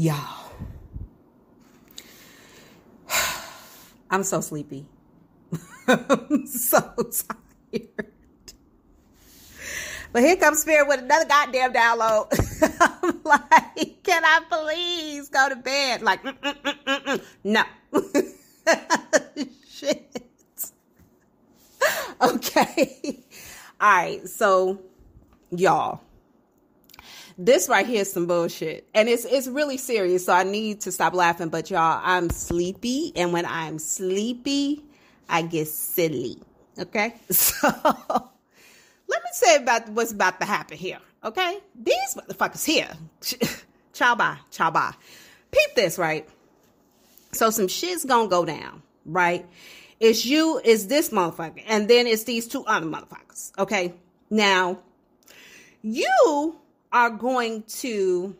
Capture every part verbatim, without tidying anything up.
Y'all, I'm so sleepy. I'm so tired. But here comes Spirit with another goddamn download. I'm like, can I please go to bed? Like, mm, mm, mm, mm, no. Shit. Okay. All right. So, y'all, this right here is some bullshit. And it's it's really serious. So I need to stop laughing. But, y'all, I'm sleepy. And when I'm sleepy, I get silly. Okay? So... let me say about what's about to happen here, okay? These motherfuckers here. Chow bye, chow bye. Peep this, right? So some shit's gonna go down, right? It's you, it's this motherfucker, and then it's these two other motherfuckers, okay? Now, you are going to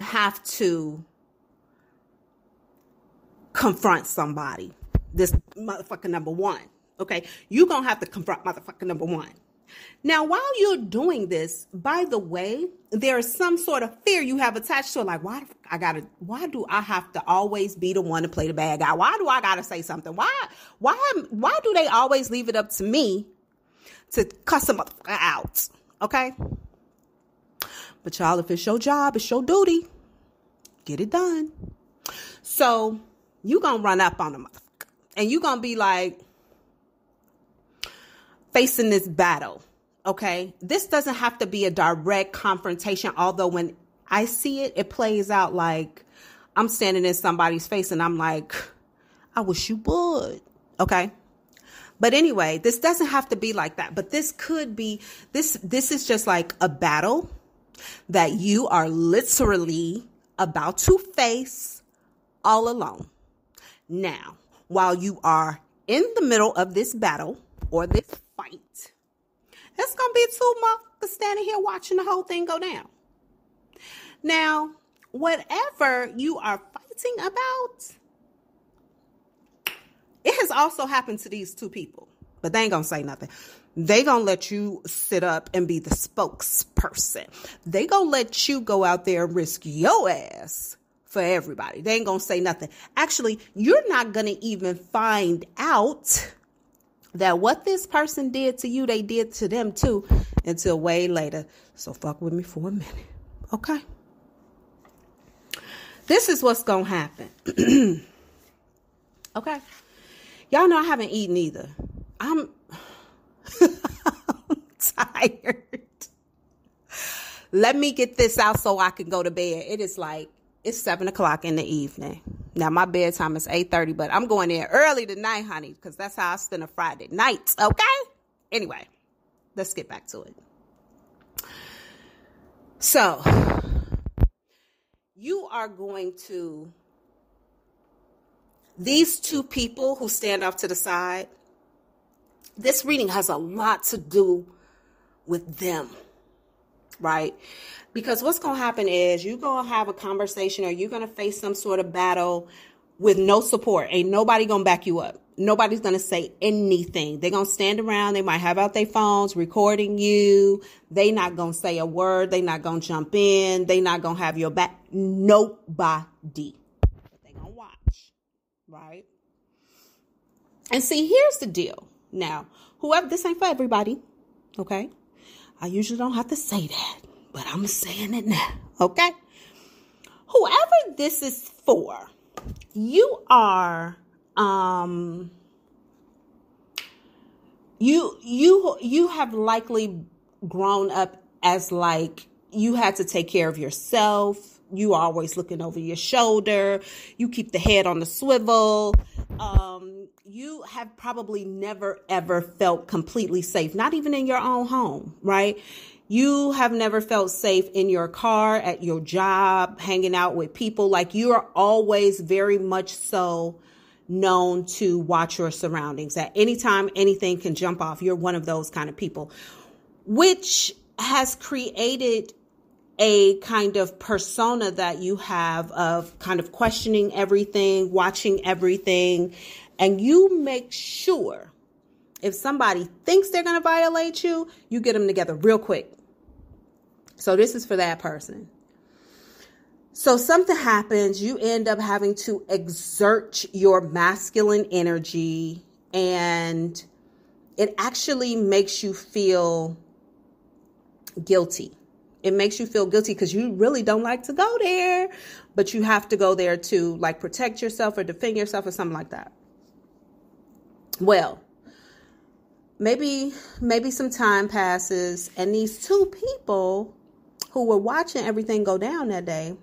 have to confront somebody. This motherfucker number one, okay? You're gonna have to confront motherfucker number one. Now, while you're doing this, by the way, there is some sort of fear you have attached to it. Like, why the fuck I gotta, why do I have to always be the one to play the bad guy? Why do I gotta say something? Why, why, why do they always leave it up to me to cuss a motherfucker out? Okay. But y'all, if it's your job, it's your duty. Get it done. So you gonna run up on the motherfucker and you gonna be like, facing this battle, okay? This doesn't have to be a direct confrontation, although when I see it, it plays out like I'm standing in somebody's face and I'm like, I wish you would, okay? But anyway, this doesn't have to be like that, but this could be, this, this is just like a battle that you are literally about to face all alone. Now, while you are in the middle of this battle or this fight, it's going to be two motherfuckers standing here watching the whole thing go down. Now, whatever you are fighting about, it has also happened to these two people, but they ain't going to say nothing. They going to let you sit up and be the spokesperson. They going to let you go out there and risk your ass for everybody. They ain't going to say nothing. Actually, you're not going to even find out that what this person did to you, they did to them too, until way later. So fuck with me for a minute, okay? This is what's gonna happen, okay? Y'all know I haven't eaten either. I'm, I'm tired. Let me get this out so I can go to bed. It is like it's seven o'clock in the evening. Now, my bedtime is eight thirty, but I'm going in early tonight, honey, because that's how I spend a Friday night, okay? Anyway, let's get back to it. So, you are going to... these two people who stand off to the side, this reading has a lot to do with them, right? Because what's going to happen is you're going to have a conversation or you're going to face some sort of battle with no support. Ain't nobody going to back you up. Nobody's going to say anything. They're going to stand around. They might have out their phones recording you. They not going to say a word. They not going to jump in. They not going to have your back. Nobody. But they going to watch, right? And see, here's the deal. Now, whoever, this ain't for everybody, okay? I usually don't have to say that, but I'm saying it now, okay? Whoever this is for, you are, um, you, you, you have likely grown up as like, you had to take care of yourself. You are always looking over your shoulder. You keep the head on the swivel. Um, you have probably never, ever felt completely safe, not even in your own home, right? You have never felt safe in your car, at your job, hanging out with people. Like, you are always very much so known to watch your surroundings. At any time, anything can jump off. You're one of those kind of people, which has created a kind of persona that you have of kind of questioning everything, watching everything. And you make sure if somebody thinks they're going to violate you, you get them together real quick. So this is for that person. So something happens, you end up having to exert your masculine energy, and it actually makes you feel guilty. It makes you feel guilty because you really don't like to go there, but you have to go there to like protect yourself or defend yourself or something like that. Well, maybe, maybe some time passes and these two people who were watching everything go down that day,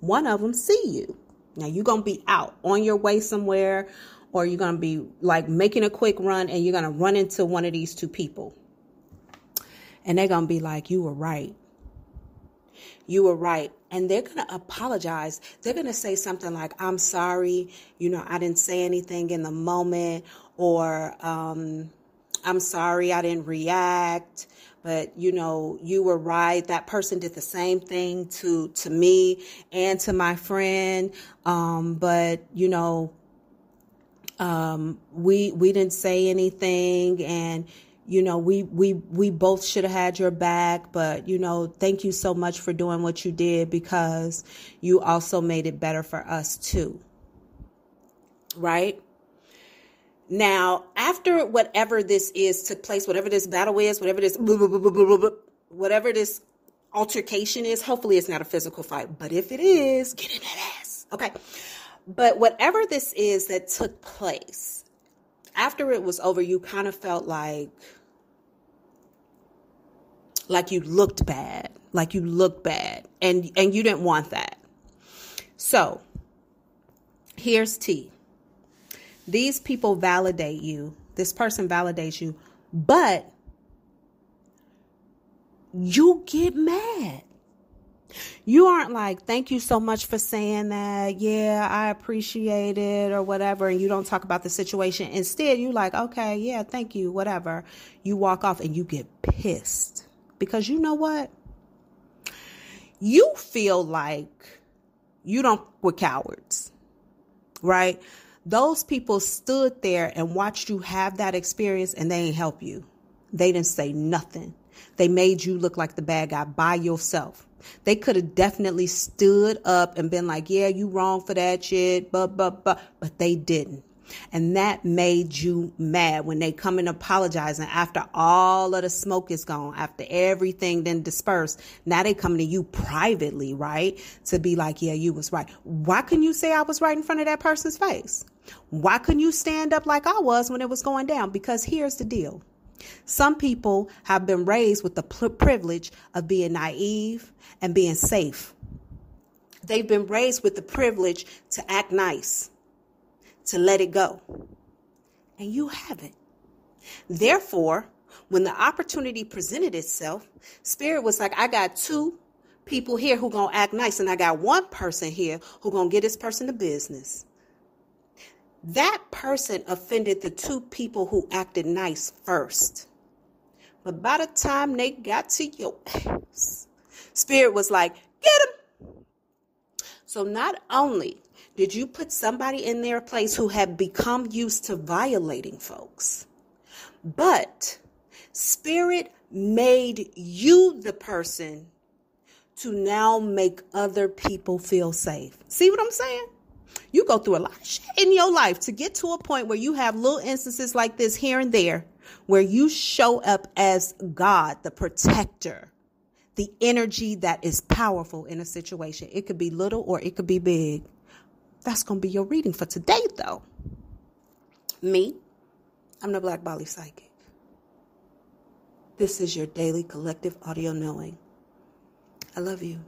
one of them see you. Now you're going to be out on your way somewhere, or you're going to be like making a quick run and you're going to run into one of these two people. And they're going to be like, you were right. You were right. And they're going to apologize. They're going to say something like, I'm sorry, you know, I didn't say anything in the moment, or um, I'm sorry, I didn't react. But, you know, you were right. That person did the same thing to, to me and to my friend. Um, but, you know, um, we we didn't say anything, and you know, we, we, we both should have had your back, but, you know, thank you so much for doing what you did because you also made it better for us too. Right? Now, after whatever this is took place, whatever this battle is, whatever this, blah, blah, blah, blah, blah, blah, whatever this altercation is, hopefully it's not a physical fight, but if it is, get in that ass. Okay. But whatever this is that took place, after it was over, you kind of felt like, like you looked bad, like you looked bad, and, and you didn't want that. So here's T. These people validate you. This person validates you, but you get mad. You aren't like, thank you so much for saying that. Yeah, I appreciate it or whatever. And you don't talk about the situation. Instead, you like, okay, yeah, thank you, whatever. You walk off and you get pissed because you know what? You feel like you don't were cowards, right? Those people stood there and watched you have that experience and they ain't help you. They didn't say nothing. They made you look like the bad guy by yourself. They could have definitely stood up and been like, yeah, you wrong for that shit, but, but, but, but they didn't. And that made you mad when they come and apologize. And after all of the smoke is gone, after everything then dispersed, now they come to you privately, right? To be like, yeah, you was right. Why couldn't you say I was right in front of that person's face? Why couldn't you stand up like I was when it was going down? Because here's the deal. Some people have been raised with the privilege of being naive and being safe. They've been raised with the privilege to act nice, to let it go. And you haven't. Therefore, when the opportunity presented itself, Spirit was like, I got two people here who gonna act nice, and I got one person here who gonna get this person to business. That person offended the two people who acted nice first. But by the time they got to your ass, Spirit was like, get him. So not only did you put somebody in their place who had become used to violating folks, but Spirit made you the person to now make other people feel safe. See what I'm saying? You go through a lot of shit in your life to get to a point where you have little instances like this here and there, where you show up as God, the protector, the energy that is powerful in a situation. It could be little or it could be big. That's going to be your reading for today, though. Me, I'm the Black Bali Psychic. This is your daily collective audio knowing. I love you.